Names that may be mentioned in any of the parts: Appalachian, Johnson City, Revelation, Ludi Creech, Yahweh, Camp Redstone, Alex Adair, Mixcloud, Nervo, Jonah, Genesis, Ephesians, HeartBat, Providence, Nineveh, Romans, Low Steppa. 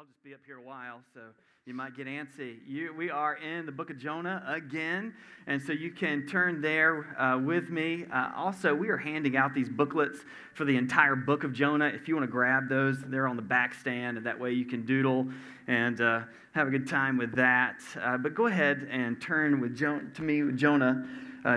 I'll just be up here a while, so you might get antsy. We are in the book of Jonah again, and so you can turn there with me. Also, we are handing out these booklets for the entire book of Jonah. If you want to grab those, they're on the back stand, and that way you can doodle and have a good time with that. But go ahead and turn with Jonah,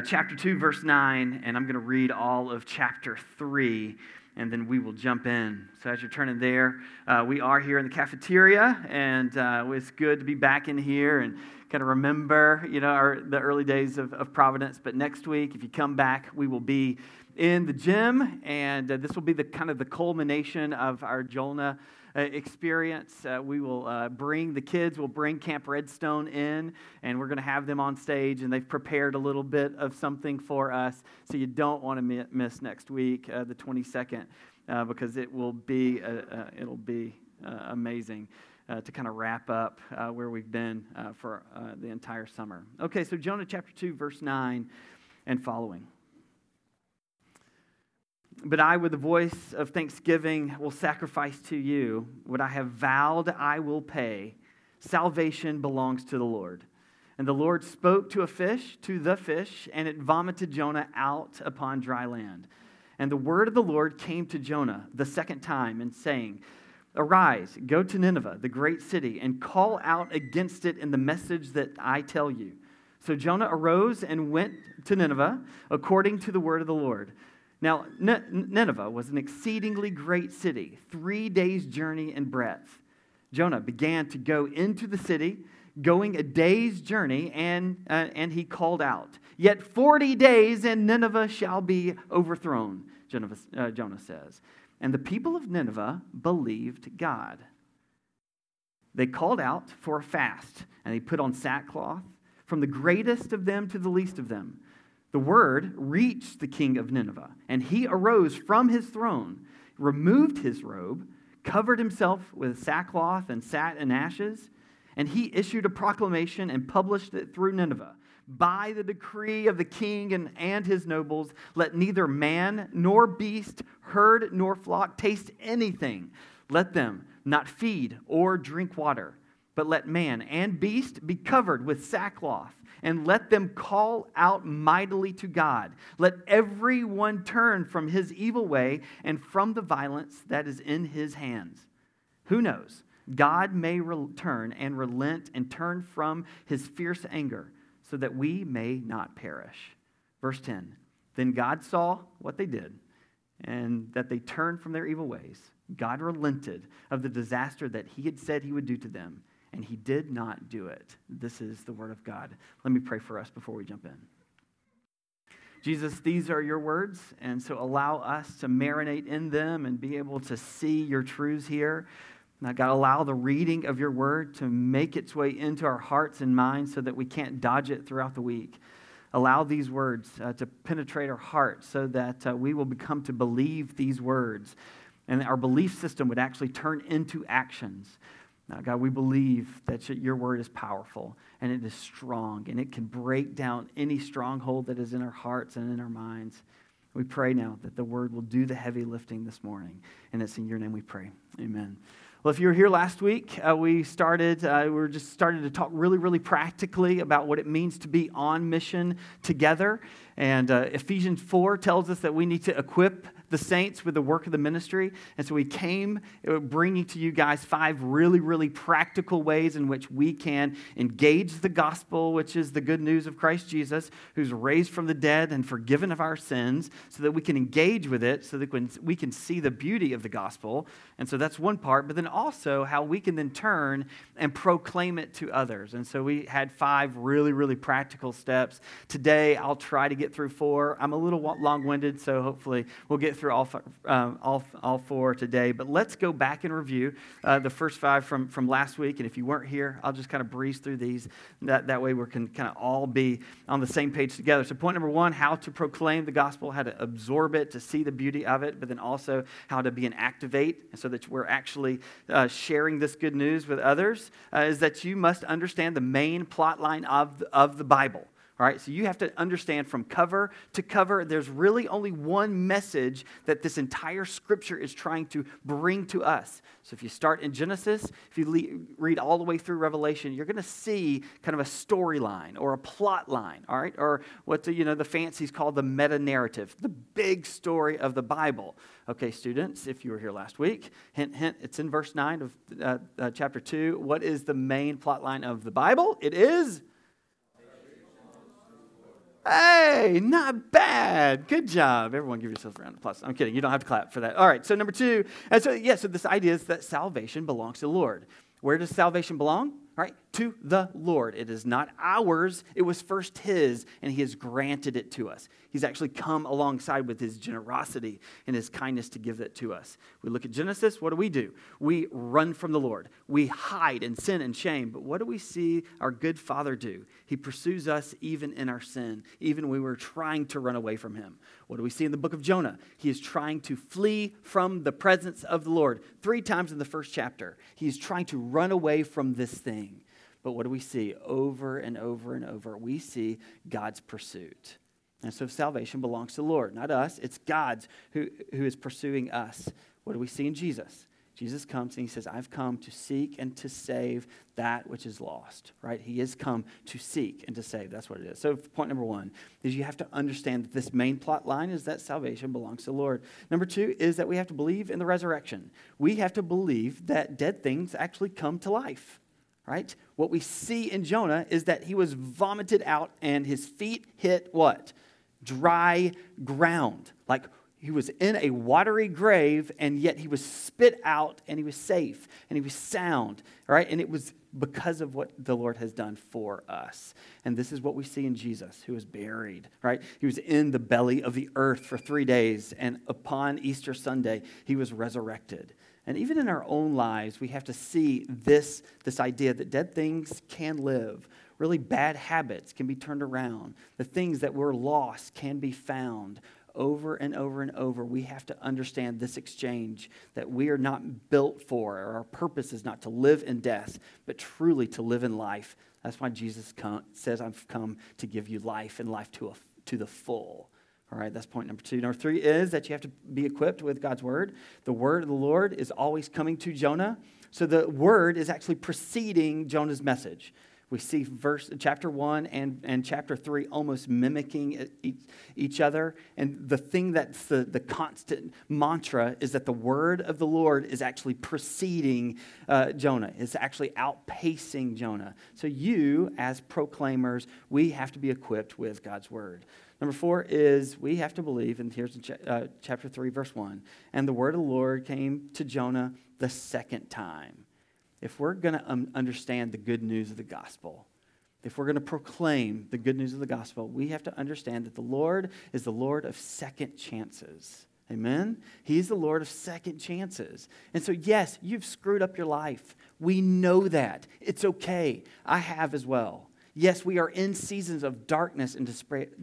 chapter 2, verse 9, and I'm going to read all of chapter 3. And then we will jump in. So as you're turning there, we are here in the cafeteria, and it's good to be back in here and kind of remember, the early days of Providence. But next week, if you come back, we will be in the gym, and this will be the kind of the culmination of our Jonah experience. We will bring the kids, we'll bring Camp Redstone in, and we're going to have them on stage, and they've prepared a little bit of something for us, so you don't want to miss next week, the 22nd, because it will be, amazing to kind of wrap up where we've been for the entire summer. Okay, so Jonah chapter 2, verse 9 and following. But I, with the voice of thanksgiving, will sacrifice to you what I have vowed I will pay. Salvation belongs to the Lord. And the Lord spoke to the fish, and it vomited Jonah out upon dry land. And the word of the Lord came to Jonah the second time, and saying, Arise, go to Nineveh, the great city, and call out against it in the message that I tell you. So Jonah arose and went to Nineveh, according to the word of the Lord. Now, Nineveh was an exceedingly great city, 3 days' journey in breadth. Jonah began to go into the city, going a day's journey, and he called out, Yet 40 days, and Nineveh shall be overthrown, Jonah says. And the people of Nineveh believed God. They called out for a fast, and they put on sackcloth, from the greatest of them to the least of them. The word reached the king of Nineveh, and he arose from his throne, removed his robe, covered himself with sackcloth and sat in ashes, and he issued a proclamation and published it through Nineveh. By the decree of the king and his nobles, let neither man nor beast, herd nor flock taste anything. Let them not feed or drink water, but let man and beast be covered with sackcloth. And let them call out mightily to God. Let everyone turn from his evil way and from the violence that is in his hands. Who knows? God may return and relent and turn from his fierce anger so that we may not perish. Verse 10, Then God saw what they did and that they turned from their evil ways. God relented of the disaster that he had said he would do to them. And he did not do it. This is the word of God. Let me pray for us before we jump in. Jesus, these are your words, and so allow us to marinate in them and be able to see your truths here. Now, God, allow the reading of your word to make its way into our hearts and minds so that we can't dodge it throughout the week. Allow these words to penetrate our hearts so that we will become to believe these words, and our belief system would actually turn into actions. Now, God, we believe that your word is powerful and it is strong and it can break down any stronghold that is in our hearts and in our minds. We pray now that the word will do the heavy lifting this morning, and it's in your name we pray. Amen. Well, if you were here last week, we started to talk really, really practically about what it means to be on mission together. And Ephesians 4 tells us that we need to equip the saints with the work of the ministry. And so we came bringing to you guys 5 really, really practical ways in which we can engage the gospel, which is the good news of Christ Jesus, who's raised from the dead and forgiven of our sins, so that we can engage with it, so that we can see the beauty of the gospel. And so that's one part, but then also how we can then turn and proclaim it to others. And so we had 5 really, really practical steps. Today, I'll try to get through 4. I'm a little long-winded, so hopefully we'll get through all 4 today. But let's go back and review the first 5 from last week. And if you weren't here, I'll just kind of breeze through these. That way we can kind of all be on the same page together. So point number 1, how to proclaim the gospel, how to absorb it, to see the beauty of it, but then also how to be an activate so that we're actually sharing this good news with others, is that you must understand the main plot line of the Bible. All right, so you have to understand from cover to cover, there's really only one message that this entire scripture is trying to bring to us. So if you start in Genesis, if you read all the way through Revelation, you're going to see kind of a storyline or a plot line, all right? Or what the fancies call the meta-narrative, the big story of the Bible. Okay, students, if you were here last week, hint, hint, it's in verse 9 of chapter 2. What is the main plot line of the Bible? It is... Hey, not bad. Good job. Everyone give yourself a round of applause. I'm kidding. You don't have to clap for that. All right, so number 2. And so this idea is that salvation belongs to the Lord. Where does salvation belong? All right, to the Lord. It is not ours. It was first His, and He has granted it to us. He's actually come alongside with His generosity and His kindness to give that to us. We look at Genesis. What do? We run from the Lord. We hide in sin and shame. But what do we see our good Father do? He pursues us even in our sin, even when we were trying to run away from Him. What do we see in the book of Jonah? He is trying to flee from the presence of the Lord. 3 times in the first chapter, he's trying to run away from this thing. But what do we see over and over and over? We see God's pursuit. And so salvation belongs to the Lord, not us. It's God's who is pursuing us. What do we see in Jesus? Jesus comes and he says, I've come to seek and to save that which is lost, right? He has come to seek and to save. That's what it is. So point number 1 is you have to understand that this main plot line is that salvation belongs to the Lord. Number 2 is that we have to believe in the resurrection. We have to believe that dead things actually come to life, right? What we see in Jonah is that he was vomited out and his feet hit what? Dry ground, like he was in a watery grave, and yet he was spit out, and he was safe, and he was sound, all right? And it was because of what the Lord has done for us. And this is what we see in Jesus, who was buried, right? He was in the belly of the earth for 3 days, and upon Easter Sunday, he was resurrected. And even in our own lives, we have to see this idea that dead things can live. Really bad habits can be turned around. The things that were lost can be found. Over and over and over, we have to understand this exchange that we are not built for, or our purpose is not to live in death, but truly to live in life. That's why Jesus says, I've come to give you life and life to the full. All right, that's point number 2. Number 3 is that you have to be equipped with God's word. The word of the Lord is always coming to Jonah. So the word is actually preceding Jonah's message. We see chapter 1 and chapter 3 almost mimicking each other. And the thing that's the constant mantra is that the word of the Lord is actually preceding Jonah. It's actually outpacing Jonah. So you, as proclaimers, we have to be equipped with God's word. Number 4 is we have to believe, and here's chapter 3, verse 1, and the word of the Lord came to Jonah the second time. If we're going to understand the good news of the gospel, if we're going to proclaim the good news of the gospel, we have to understand that the Lord is the Lord of second chances. Amen? He's the Lord of second chances. And so, yes, you've screwed up your life. We know that. It's okay. I have as well. Yes, we are in seasons of darkness and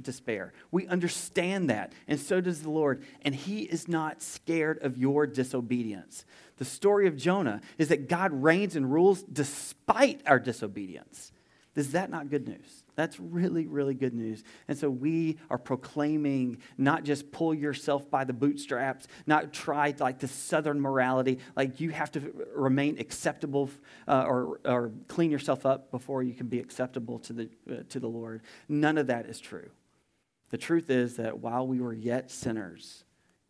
despair. We understand that, and so does the Lord, and He is not scared of your disobedience. The story of Jonah is that God reigns and rules despite our disobedience. Is that not good news? That's really, really good news. And so we are proclaiming not just pull yourself by the bootstraps, not try like the Southern morality, like you have to remain acceptable or clean yourself up before you can be acceptable to the Lord. None of that is true. The truth is that while we were yet sinners,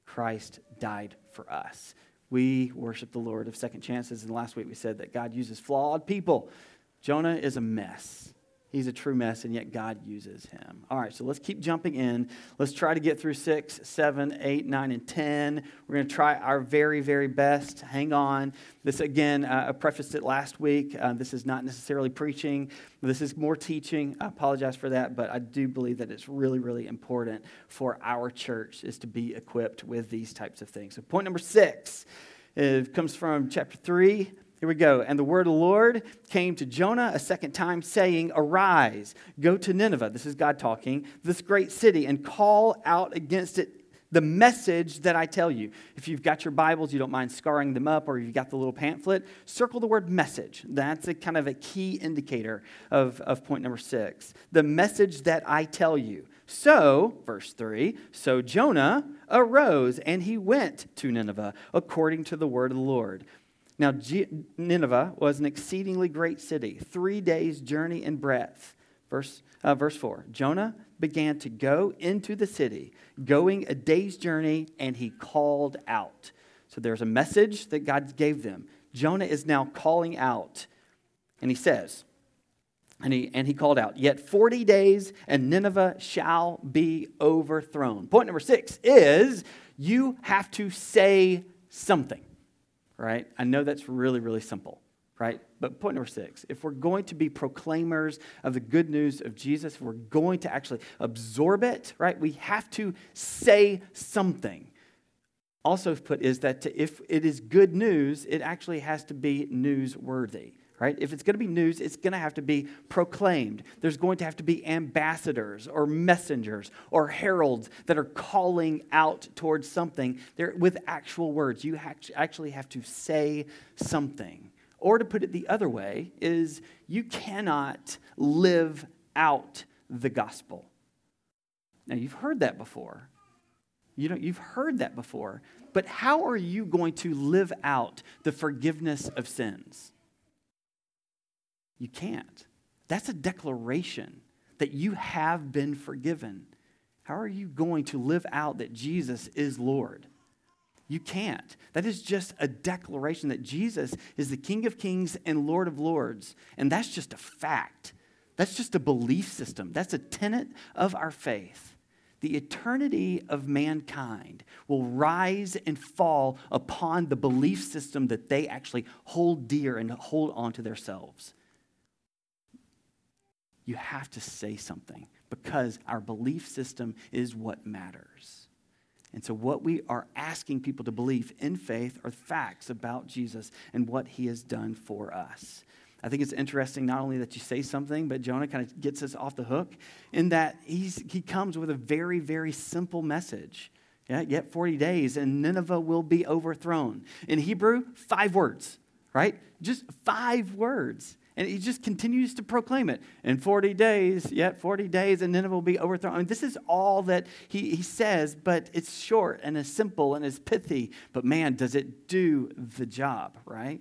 Christ died for us. We worship the Lord of second chances. And last week we said that God uses flawed people. Jonah is a mess. He's a true mess, and yet God uses him. All right, so let's keep jumping in. Let's try to get through 6, 7, 8, 9, and 10. We're going to try our very, very best. Hang on. This, again, I prefaced it last week. This is not necessarily preaching. This is more teaching. I apologize for that, but I do believe that it's really, really important for our church is to be equipped with these types of things. So point number 6, it comes from chapter 3. Here we go. And the word of the Lord came to Jonah a second time, saying, Arise, go to Nineveh, this is God talking, this great city, and call out against it the message that I tell you. If you've got your Bibles, you don't mind scarring them up, or you've got the little pamphlet, circle the word message. That's a kind of a key indicator of point number 6. The message that I tell you. So, verse 3, so Jonah arose and he went to Nineveh according to the word of the Lord. Now, Nineveh was an exceedingly great city, 3 days' journey in breadth. Verse 4, Jonah began to go into the city, going a day's journey, and he called out. So there's a message that God gave them. Jonah is now calling out, and he says, and he called out, yet 40 days and Nineveh shall be overthrown. Point number 6 is you have to say something, right? I know that's really, really simple, right? But point number 6, if we're going to be proclaimers of the good news of Jesus, if we're going to actually absorb it, right? We have to say something. Also put is that if it is good news, it actually has to be newsworthy. Right? If it's going to be news, it's going to have to be proclaimed. There's going to have to be ambassadors or messengers or heralds that are calling out towards something there with actual words. You actually have to say something. Or to put it the other way is you cannot live out the gospel. Now, you've heard that before. You've heard that before. But how are you going to live out the forgiveness of sins? You can't. That's a declaration that you have been forgiven. How are you going to live out that Jesus is Lord? You can't. That is just a declaration that Jesus is the King of Kings and Lord of Lords. And that's just a fact. That's just a belief system. That's a tenet of our faith. The eternity of mankind will rise and fall upon the belief system that they actually hold dear and hold on to themselves. You have to say something because our belief system is what matters. And so what we are asking people to believe in faith are facts about Jesus and what he has done for us. I think it's interesting not only that you say something, but Jonah kind of gets us off the hook in that he comes with a very, very simple message. Yeah, yet 40 days and Nineveh will be overthrown. In Hebrew, 5 words, right? Just 5 words. And he just continues to proclaim it. In 40 days, yet 40 days, and Nineveh will be overthrown. I mean, this is all that he says, but it's short and it's simple and it's pithy. But man, does it do the job, right?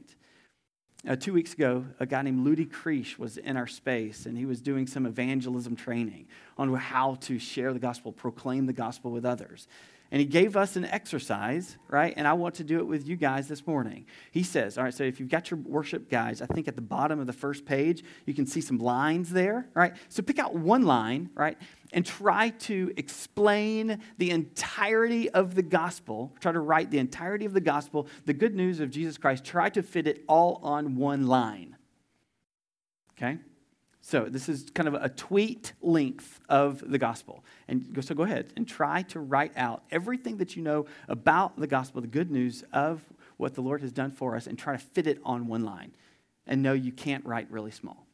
2 weeks ago, a guy named Ludi Creech was in our space, and he was doing some evangelism training on how to share the gospel, proclaim the gospel with others. And he gave us an exercise, right? And I want to do it with you guys this morning. He says, all right, so if you've got your worship guides, I think at the bottom of the first page, you can see some lines there, right? So pick out one line, right? And try to explain the entirety of the gospel. Try to write the entirety of the gospel, the good news of Jesus Christ. Try to fit it all on one line, okay? So this is kind of a tweet length of the gospel. And so go ahead and try to write out everything that you know about the gospel, the good news of what the Lord has done for us, and try to fit it on one line. And no, you can't write really small.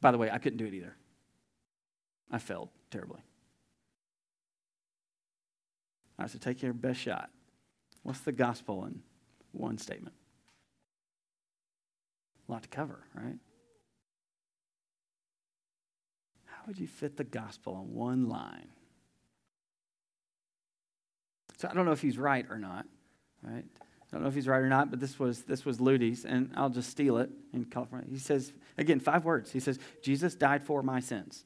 By the way, I couldn't do it either. I failed terribly. All right, so take your best shot. What's the gospel in one statement? A lot to cover, right? How would you fit the gospel on one line? So I don't know if he's right or not, right? I don't know if he's right or not, but this was Ludi's, and I'll just steal it and call for it. He says, again, 5 words. He says, Jesus died for my sins.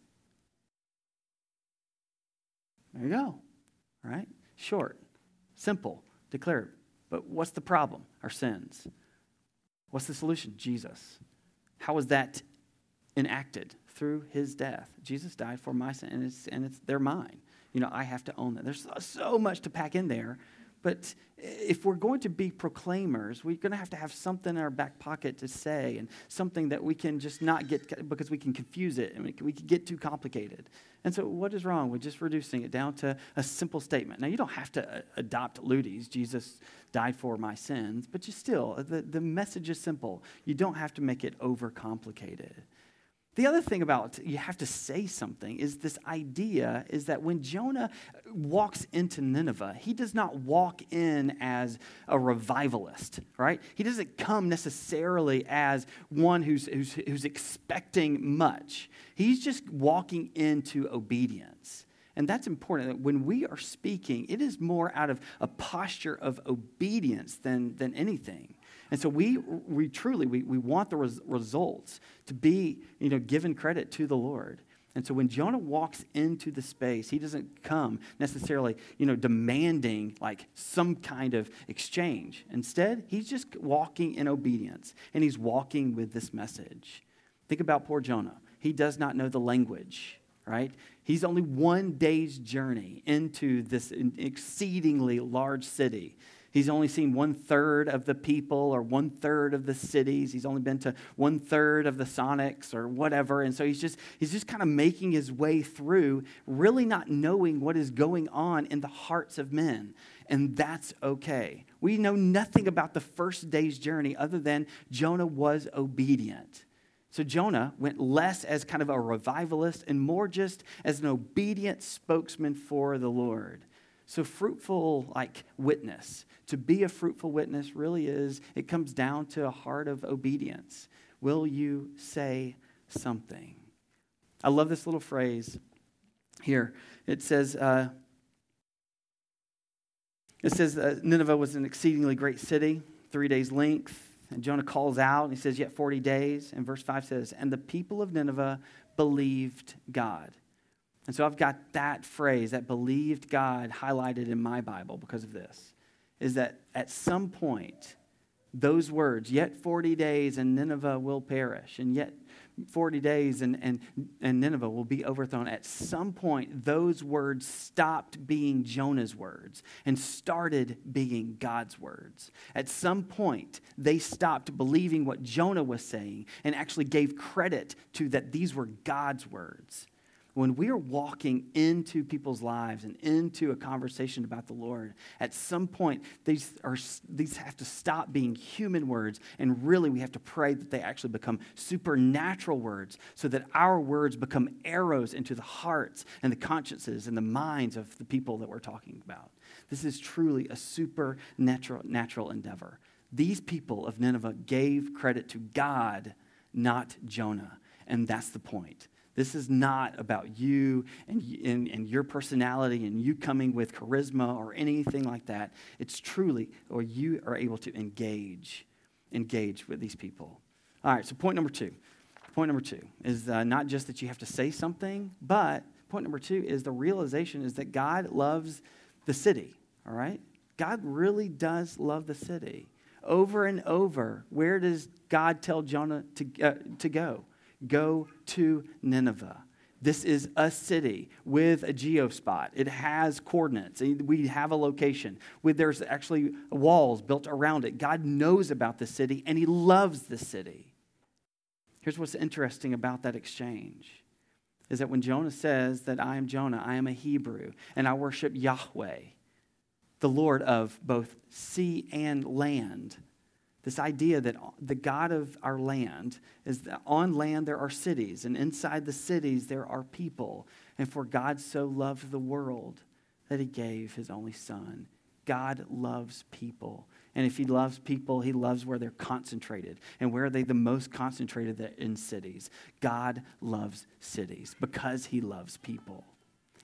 There you go, right? Short, simple, declared. But what's the problem? Our sins. What's the solution? Jesus. How was that enacted? Through his death. Jesus died for my sin, and it's they're mine. You know, I have to own that. There's so much to pack in there, but if we're going to be proclaimers, we're going to have something in our back pocket to say and something that we can just not get because we can confuse it and we can get too complicated. And so what is wrong with just reducing it down to a simple statement? Now, you don't have to adopt Ludi's, Jesus died for my sins, but you still, the message is simple. You don't have to make it overcomplicated. The other thing about you have to say something is this idea is that when Jonah walks into Nineveh, he does not walk in as a revivalist, right? He doesn't come necessarily as one who's expecting much. He's just walking into obedience. And that's important, that when we are speaking, it is more out of a posture of obedience than anything. And so we truly want the results to be, given credit to the Lord. And so when Jonah walks into the space, he doesn't come necessarily, demanding like some kind of exchange. Instead, he's just walking in obedience, and he's walking with this message. Think about poor Jonah. He does not know the language, right? He's only one day's journey into this exceedingly large city. He's only seen 1/3 of the people or 1/3 of the cities. He's only been to 1/3 of the Sonics or whatever. And so he's just kind of making his way through, really not knowing what is going on in the hearts of men. And that's okay. We know nothing about the first day's journey other than Jonah was obedient. So Jonah went less as kind of a revivalist and more just as an obedient spokesman for the Lord. So fruitful, witness, to be a fruitful witness really it comes down to a heart of obedience. Will you say something? I love this little phrase here. It says, Nineveh was an exceedingly great city, 3 days' length. And Jonah calls out, and he says, yet 40 days. And verse 5 says, and the people of Nineveh believed God. And so I've got that phrase, that believed God, highlighted in my Bible because of this, is that at some point, those words, yet 40 days and Nineveh will perish, and yet 40 days and Nineveh will be overthrown. At some point, those words stopped being Jonah's words and started being God's words. At some point, they stopped believing what Jonah was saying and actually gave credit to that these were God's words. When we are walking into people's lives and into a conversation about the Lord, at some point, these have to stop being human words, and really we have to pray that they actually become supernatural words so that our words become arrows into the hearts and the consciences and the minds of the people that we're talking about. This is truly a supernatural endeavor. These people of Nineveh gave credit to God, not Jonah, and that's the point. This is not about you and your personality and you coming with charisma or anything like that. It's truly, or you are able to engage with these people. All right, so point number two. Point number two is not just that you have to say something, but point number two is the realization is that God loves the city, all right? God really does love the city. Over and over, where does God tell Jonah to go? Go to Nineveh. This is a city with a geospot. It has coordinates. We have a location. There's actually walls built around it. God knows about the city, and he loves the city. Here's what's interesting about that exchange is that when Jonah says that I am Jonah, I am a Hebrew, and I worship Yahweh, the Lord of both sea and land. This idea that the God of our land is that on land there are cities, and inside the cities there are people. And for God so loved the world that he gave his only son. God loves people. And if he loves people, he loves where they're concentrated. And where are they the most concentrated? They're in cities. God loves cities because he loves people.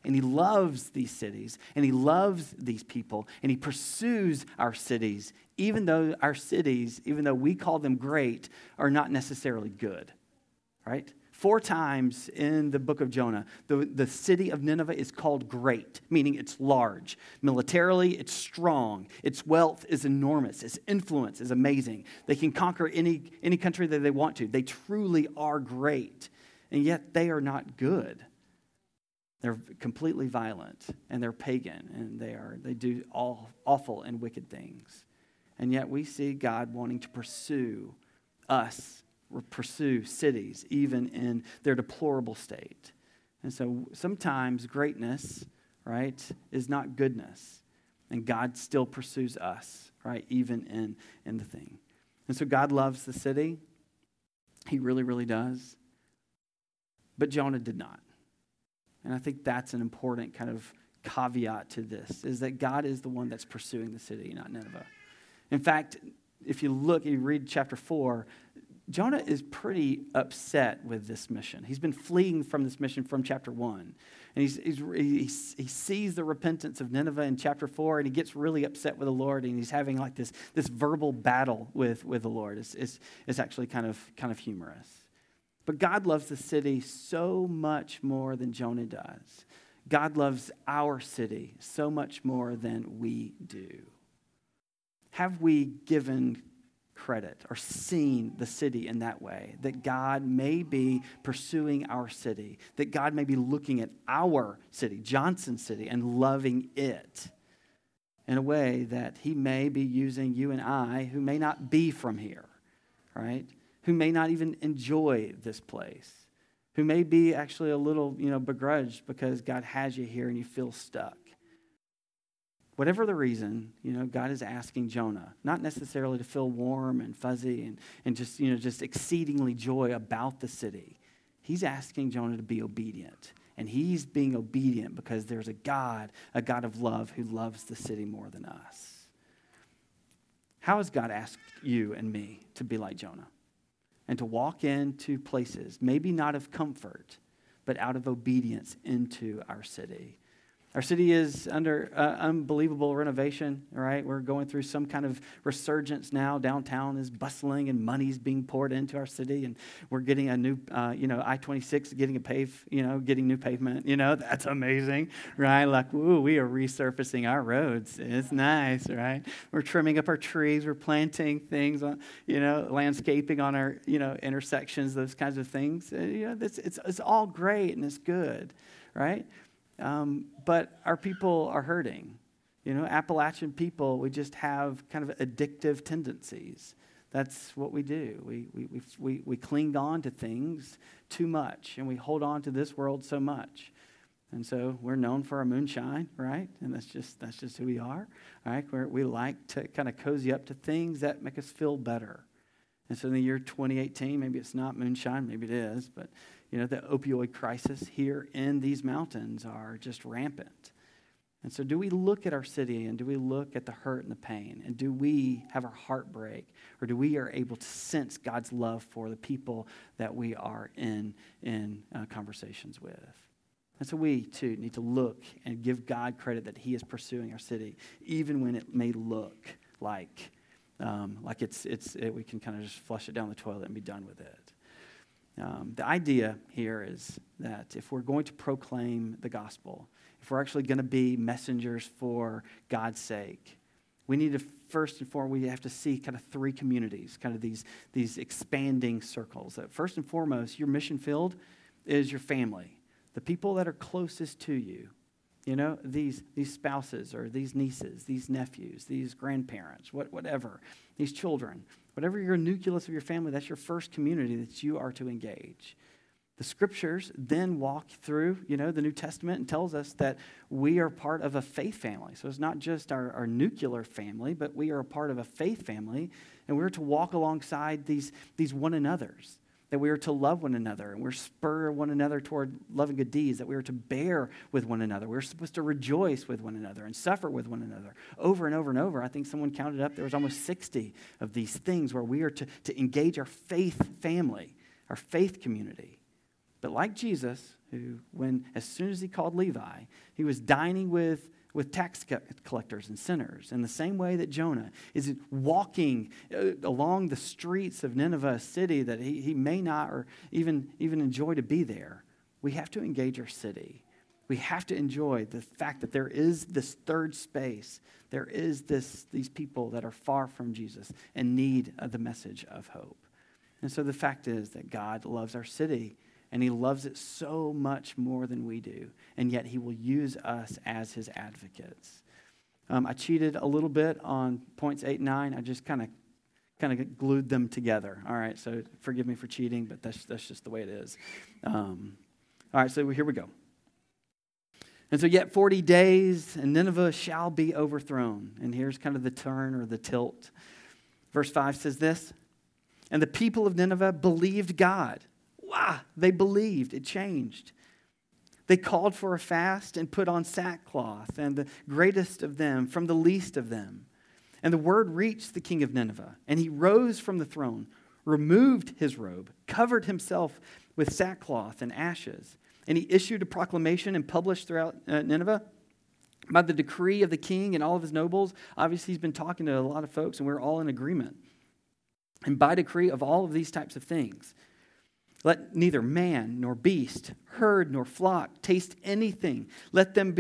And he loves these cities, and he loves these people, and he pursues our cities, even though our cities, even though we call them great, are not necessarily good, right? 4 times in the book of Jonah, the city of Nineveh is called great, meaning it's large. Militarily, it's strong. Its wealth is enormous. Its influence is amazing. They can conquer any country that they want to. They truly are great, and yet they are not good. They're completely violent, and they're pagan, and they do all awful and wicked things. And yet we see God wanting to pursue us, or pursue cities, even in their deplorable state. And so sometimes greatness, right, is not goodness. And God still pursues us, right, even in the thing. And so God loves the city. He really, really does. But Jonah did not. And I think that's an important kind of caveat to this, is that God is the one that's pursuing the city, not Nineveh. In fact, if you look, you read chapter 4, Jonah is pretty upset with this mission. He's been fleeing from this mission from chapter 1. And he sees the repentance of Nineveh in chapter 4, and he gets really upset with the Lord, and he's having like this verbal battle with the Lord. It's actually kind of humorous. But God loves the city so much more than Jonah does. God loves our city so much more than we do. Have we given credit or seen the city in that way? That God may be pursuing our city. That God may be looking at our city, Johnson City, and loving it in a way that he may be using you and I, who may not be from here, right? Who may not even enjoy this place, who may be actually a little, begrudged because God has you here and you feel stuck. Whatever the reason, God is asking Jonah, not necessarily to feel warm and fuzzy and just exceedingly joy about the city. He's asking Jonah to be obedient. And he's being obedient because there's a God of love who loves the city more than us. How has God asked you and me to be like Jonah? And to walk into places, maybe not of comfort, but out of obedience into our city. Our city is under unbelievable renovation, right? We're going through some kind of resurgence now. Downtown is bustling and money's being poured into our city. And we're getting a new, I-26, getting new pavement. That's amazing, right? Like, ooh, we are resurfacing our roads. It's nice, right? We're trimming up our trees. We're planting things, landscaping on our, intersections, those kinds of things. It's all great and it's good, right? But our people are hurting. Appalachian people, we just have kind of addictive tendencies. That's what we do. We cling on to things too much, and we hold on to this world so much. And so we're known for our moonshine, right? And that's just who we are, right? We like to kind of cozy up to things that make us feel better. And so in the year 2018, maybe it's not moonshine, maybe it is, but the opioid crisis here in these mountains are just rampant. And so do we look at our city, and do we look at the hurt and the pain, and do we have our heartbreak, or do we are able to sense God's love for the people that we are in conversations with? And so we, too, need to look and give God credit that he is pursuing our city, even when it may look like we can kind of just flush it down the toilet and be done with it. The idea here is that if we're going to proclaim the gospel, if we're actually going to be messengers for God's sake, we need to first and foremost, we have to see kind of three communities, kind of these expanding circles. That first and foremost, your mission field is your family, the people that are closest to you. These spouses or these nieces, these nephews, these grandparents, whatever, these children, whatever your nucleus of your family, that's your first community that you are to engage. The scriptures then walk through, the New Testament and tells us that we are part of a faith family. So it's not just our nuclear family, but we are a part of a faith family, and we're to walk alongside these one another's. That we are to love one another, and we're spur one another toward love and good deeds, that we are to bear with one another. We're supposed to rejoice with one another and suffer with one another over and over and over. I think someone counted up, there was almost 60 of these things where we are to engage our faith family, our faith community. But like Jesus, who as soon as he called Levi, he was dining with tax collectors and sinners. In the same way that Jonah is walking along the streets of Nineveh city that he may not or even enjoy to be there, we have to engage our city. We have to enjoy the fact that there is this third space. There is these people that are far from Jesus and need the message of hope. And so the fact is that God loves our city, and he loves it so much more than we do. And yet he will use us as his advocates. I cheated a little bit on points 8 and 9. I just kind of glued them together. All right, so forgive me for cheating, but that's just the way it is. All right, so here we go. And so yet 40 days, and Nineveh shall be overthrown. And here's kind of the turn or the tilt. Verse 5 says this, and the people of Nineveh believed God. wow, they believed. It changed. They called for a fast and put on sackcloth, and the greatest of them from the least of them. And the word reached the king of Nineveh, and he rose from the throne, removed his robe, covered himself with sackcloth and ashes. And he issued a proclamation and published throughout Nineveh by the decree of the king and all of his nobles. Obviously, he's been talking to a lot of folks, and we're all in agreement. And by decree of all of these types of things, let neither man nor beast, herd nor flock taste anything. Let them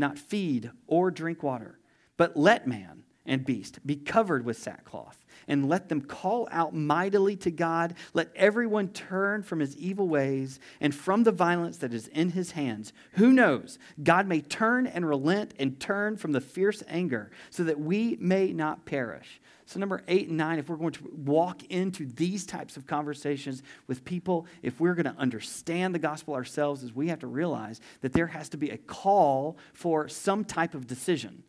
not feed or drink water, but let man and beast be covered with sackcloth, and let them call out mightily to God. Let everyone turn from his evil ways and from the violence that is in his hands. Who knows? God may turn and relent and turn from the fierce anger so that we may not perish. So number 8 and 9, if we're going to walk into these types of conversations with people, if we're going to understand the gospel ourselves, is we have to realize that there has to be a call for some type of decision.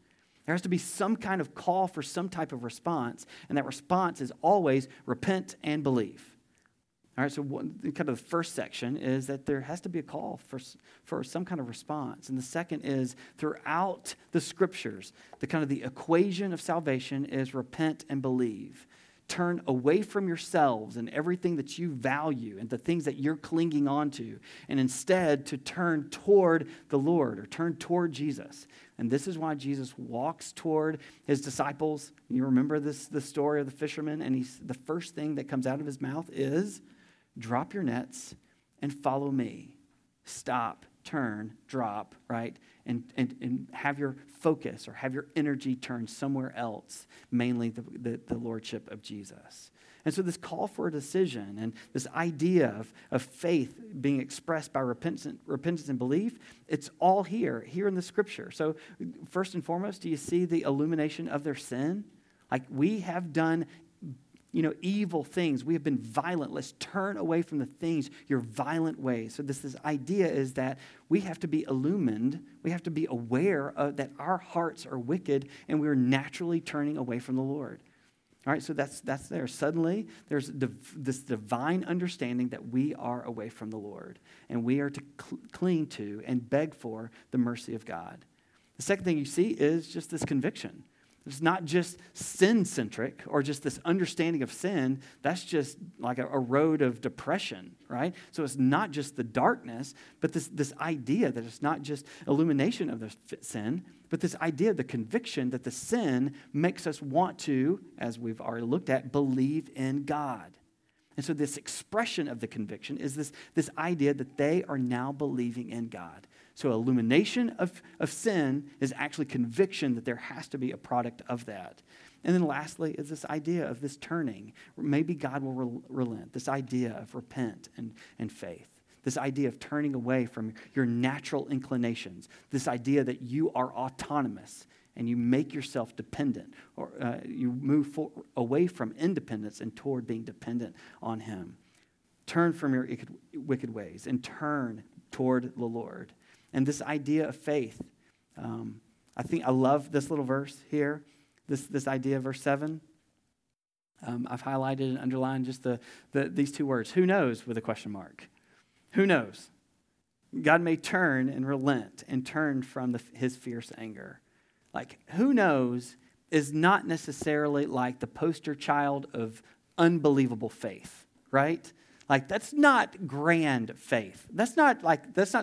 There has to be some kind of call for some type of response, and that response is always repent and believe. All right, so kind of the first section is that there has to be a call for some kind of response. And the second is throughout the scriptures, the kind of the equation of salvation is repent and believe. Turn away from yourselves and everything that you value and the things that you're clinging on to, and instead to turn toward the Lord or turn toward Jesus. And this is why Jesus walks toward his disciples. You remember the story of the fisherman, and the first thing that comes out of his mouth is, drop your nets and follow me. Stop, turn, drop, right? And have your focus or have your energy turned somewhere else, mainly the lordship of Jesus. And so this call for a decision and this idea of faith being expressed by repentance and belief, it's all here in the scripture. So first and foremost, do you see the illumination of their sin? Like, we have done evil things. We have been violent. Let's turn away from the things, your violent ways. So this idea is that we have to be illumined. We have to be aware that our hearts are wicked and we're naturally turning away from the Lord. All right, so that's there. Suddenly, there's this divine understanding that we are away from the Lord and we are to cling to and beg for the mercy of God. The second thing you see is just this conviction. It's not just sin-centric or just this understanding of sin. That's just like a road of depression, right? So it's not just the darkness, but this idea that it's not just illumination of the sin, but this idea, the conviction that the sin makes us want to, as we've already looked at, believe in God. And so this expression of the conviction is this idea that they are now believing in God. So illumination of sin is actually conviction that there has to be a product of that. And then lastly is this idea of this turning. Maybe God will relent. This idea of repent and faith. This idea of turning away from your natural inclinations. This idea that you are autonomous and you make yourself dependent, or you move away from independence and toward being dependent on Him. Turn from your wicked ways and turn toward the Lord. And this idea of faith, I think I love this little verse here, this idea of verse 7. I've highlighted and underlined just these two words, who knows, with a question mark. Who knows? God may turn and relent and turn from his fierce anger. Like, who knows is not necessarily like the poster child of unbelievable faith, right? Like, that's not grand faith. That's not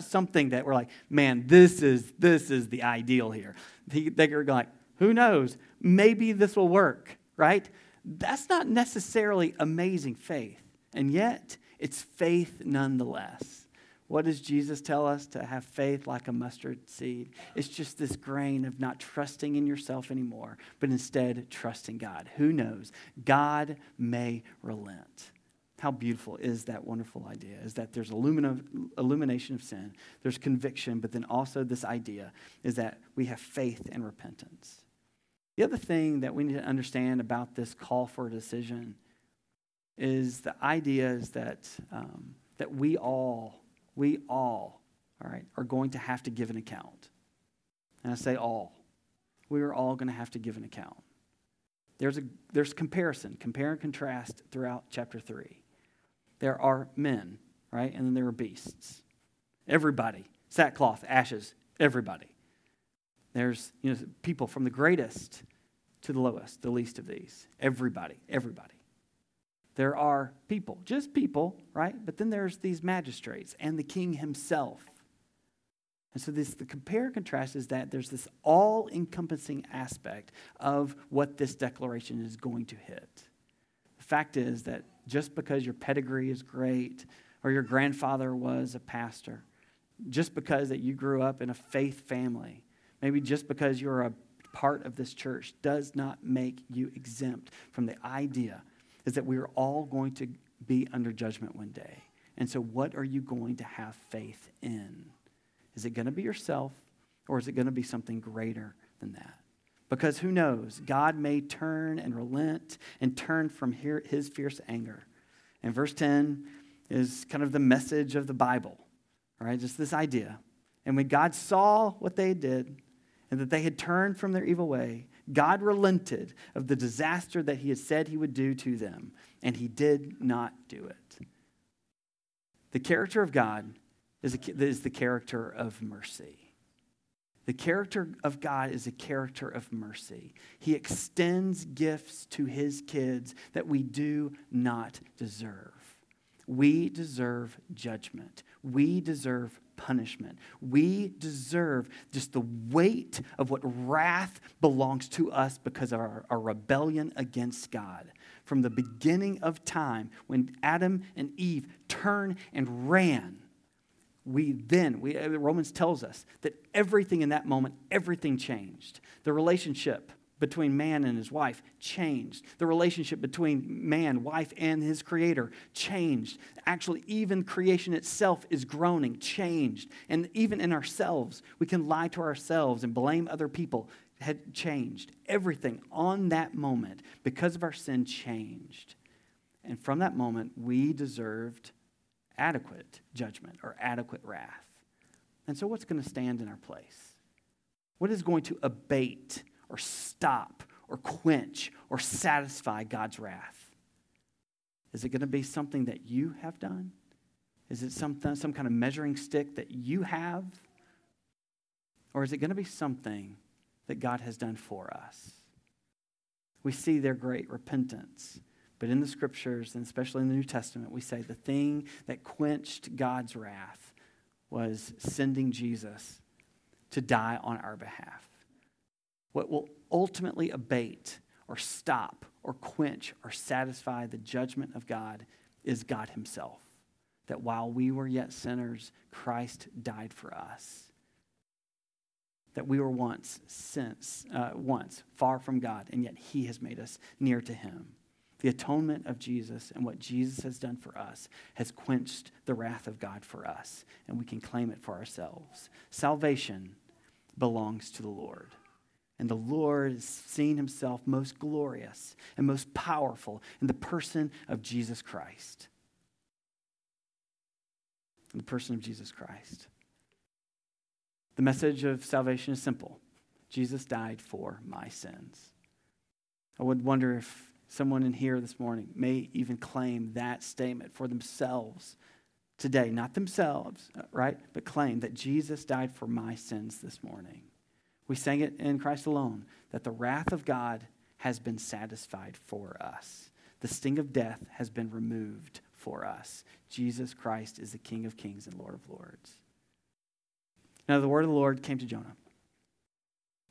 something that we're like, man, this is the ideal here. They're like, who knows? Maybe this will work, right? That's not necessarily amazing faith. And yet, it's faith nonetheless. What does Jesus tell us? To have faith like a mustard seed. It's just this grain of not trusting in yourself anymore, but instead trusting God. Who knows? God may relent. How beautiful is that wonderful idea, is that there's illumination of sin, there's conviction, but then also this idea is that we have faith and repentance. The other thing that we need to understand about this call for a decision is the idea is that, that we all are going to have to give an account. And I say all. We are all going to have to give an account. There's comparison, compare and contrast throughout chapter 3. There are men right? And then there were beasts. Everybody. Sackcloth, ashes, everybody. There's, you know, people from the greatest to the lowest, the least of these. Everybody, everybody. There are people, just people, right? But then there's these magistrates and the king himself. And so this, the compare and contrast is that there's this all-encompassing aspect of what this declaration is going to hit. The fact is that just because your pedigree is great or your grandfather was a pastor, just because that you grew up in a faith family, maybe just because you're a part of this church, does not make you exempt from the idea is that we are all going to be under judgment one day. And so what are you going to have faith in? Is it going to be yourself, or is it going to be something greater than that? Because who knows? God may turn and relent and turn from his fierce anger. And verse 10 is kind of the message of the Bible, right? Just this idea. And when God saw what they did and that they had turned from their evil way, God relented of the disaster that he had said he would do to them, and he did not do it. The character of God is the character of mercy. The character of God is a character of mercy. He extends gifts to his kids that we do not deserve. We deserve judgment. We deserve punishment. We deserve just the weight of what wrath belongs to us because of our rebellion against God. From the beginning of time, when Adam and Eve turned and ran, Romans tells us that everything in that moment, everything changed. The relationship between man and his wife changed. The relationship between man, wife, and his creator changed. Actually, even creation itself is groaning, changed. And even in ourselves, we can lie to ourselves and blame other people. It had changed. Everything on that moment, because of our sin, changed. And from that moment, we deserved adequate judgment or adequate wrath. And so what's going to stand in our place? What is going to abate or stop or quench or satisfy God's wrath? Is it going to be something that you have done? Is it some kind of measuring stick that you have? Or is it going to be something that God has done for us? We see their great repentance. But in the scriptures, and especially in the New Testament, we say the thing that quenched God's wrath was sending Jesus to die on our behalf. What will ultimately abate or stop or quench or satisfy the judgment of God is God himself. That while we were yet sinners, Christ died for us. That we were once far from God, and yet he has made us near to him. The atonement of Jesus and what Jesus has done for us has quenched the wrath of God for us, and we can claim it for ourselves. Salvation belongs to the Lord, and the Lord has seen himself most glorious and most powerful in the person of Jesus Christ. In the person of Jesus Christ. The message of salvation is simple. Jesus died for my sins. I would wonder if someone in here this morning may even claim that statement for themselves today. Not themselves, right? But claim that Jesus died for my sins this morning. We sang it in Christ alone, that the wrath of God has been satisfied for us. The sting of death has been removed for us. Jesus Christ is the King of kings and Lord of lords. Now the word of the Lord came to Jonah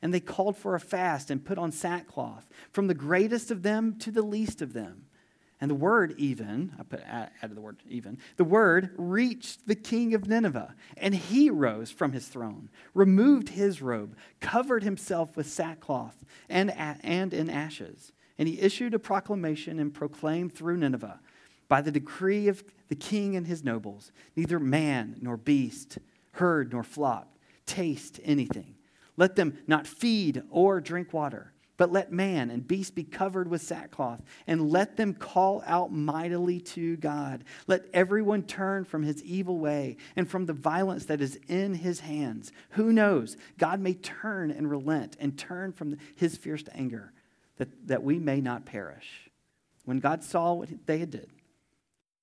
And they called for a fast and put on sackcloth, from the greatest of them to the least of them. And the word even, the word reached the king of Nineveh, and he rose from his throne, removed his robe, covered himself with sackcloth and in ashes. And he issued a proclamation and proclaimed through Nineveh, by the decree of the king and his nobles, neither man nor beast, heard nor flopped, taste anything. Let them not feed or drink water, but let man and beast be covered with sackcloth, and let them call out mightily to God. Let everyone turn from his evil way and from the violence that is in his hands. Who knows? God may turn and relent and turn from his fierce anger, that we may not perish. When God saw what they had did,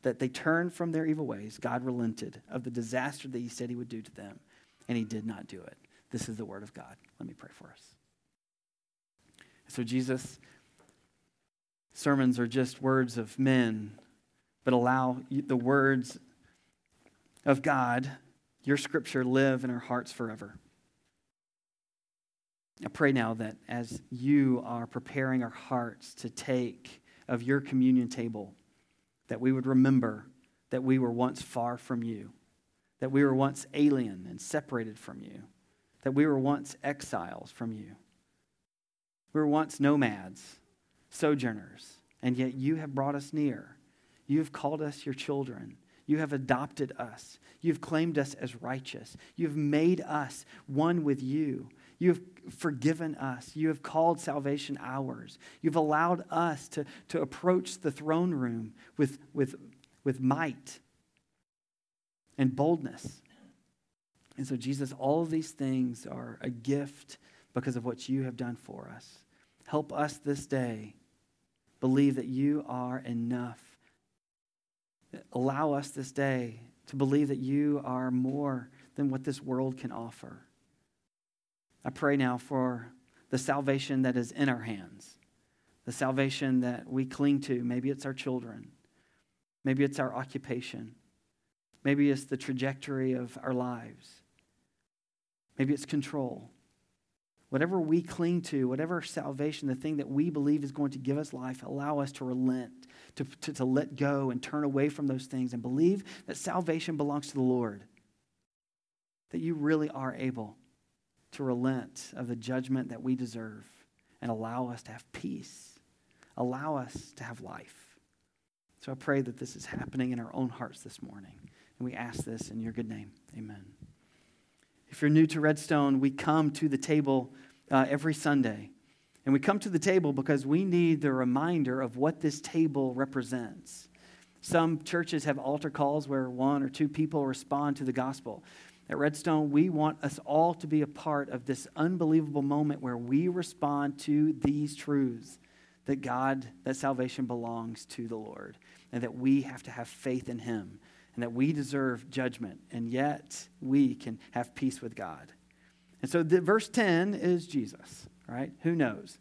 that they turned from their evil ways, God relented of the disaster that he said he would do to them, and he did not do it. This is the word of God. Let me pray for us. So Jesus, sermons are just words of men, but allow the words of God, your scripture, live in our hearts forever. I pray now that as you are preparing our hearts to take of your communion table, that we would remember that we were once far from you, that we were once alien and separated from you, that we were once exiles from you. We were once nomads, sojourners, and yet you have brought us near. You have called us your children. You have adopted us. You have claimed us as righteous. You have made us one with you. You have forgiven us. You have called salvation ours. You've allowed us to approach the throne room with might and boldness. And so, Jesus, all of these things are a gift because of what you have done for us. Help us this day believe that you are enough. Allow us this day to believe that you are more than what this world can offer. I pray now for the salvation that is in our hands, the salvation that we cling to. Maybe it's our children. Maybe it's our occupation. Maybe it's the trajectory of our lives. Maybe it's control. Whatever we cling to, whatever salvation, the thing that we believe is going to give us life, allow us to relent, to let go and turn away from those things and believe that salvation belongs to the Lord, that you really are able to relent of the judgment that we deserve and allow us to have peace, allow us to have life. So I pray that this is happening in our own hearts this morning, and we ask this in your good name. Amen. If you're new to Redstone, we come to the table every Sunday. And we come to the table because we need the reminder of what this table represents. Some churches have altar calls where one or two people respond to the gospel. At Redstone, we want us all to be a part of this unbelievable moment where we respond to these truths, that God, that salvation belongs to the Lord, and that we have to have faith in him, and that we deserve judgment, and yet we can have peace with God. And so verse 10 is Jesus, right? Who knows?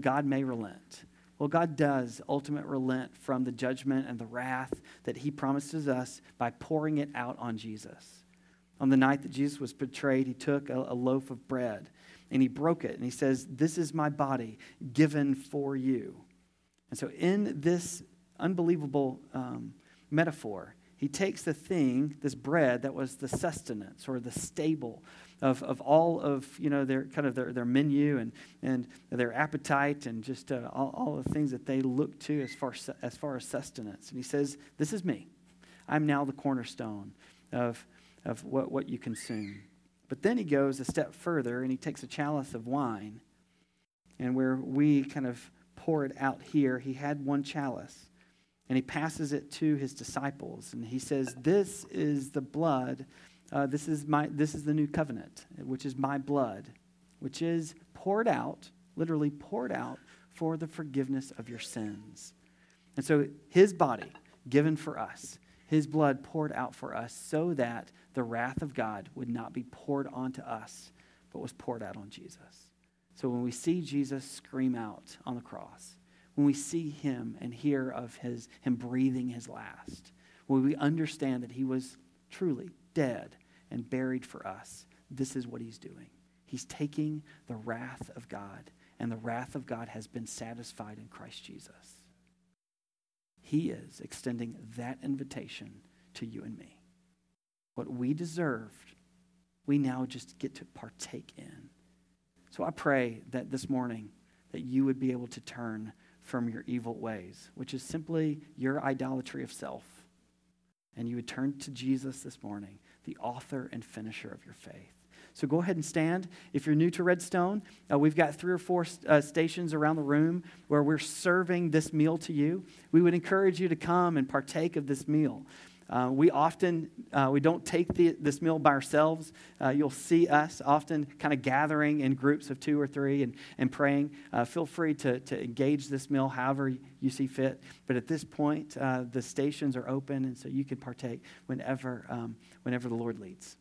God may relent. Well, God does ultimately relent from the judgment and the wrath that he promises us by pouring it out on Jesus. On the night that Jesus was betrayed, he took a loaf of bread, and he broke it, and he says, "This is my body given for you." And so in this unbelievable metaphor, he takes the thing, this bread that was the sustenance or the stable of all of their kind of their menu and their appetite and just all the things that they look to as far as sustenance. And he says, "This is me. I'm now the cornerstone of what you consume." But then he goes a step further and he takes a chalice of wine, and where we kind of pour it out here, he had one chalice. And he passes it to his disciples, and he says, "This is the blood. This is the new covenant, which is my blood, which is poured out, literally poured out for the forgiveness of your sins." And so, his body given for us, his blood poured out for us, so that the wrath of God would not be poured onto us, but was poured out on Jesus. So when we see Jesus scream out on the cross, when we see him and hear of him breathing his last, when we understand that he was truly dead and buried for us, this is what he's doing. He's taking the wrath of God, and the wrath of God has been satisfied in Christ Jesus. He is extending that invitation to you and me. What we deserved, we now just get to partake in. So I pray that this morning that you would be able to turn from your evil ways, which is simply your idolatry of self, and you would turn to Jesus this morning, the author and finisher of your faith. So go ahead and stand. If you're new to Redstone, we've got 3 or 4 stations around the room where we're serving this meal to you. We would encourage you to come and partake of this meal. We don't take this meal by ourselves. You'll see us often kind of gathering in groups of 2 or 3 and praying. Feel free to engage this meal however you see fit. But at this point, the stations are open, and so you can partake whenever the Lord leads.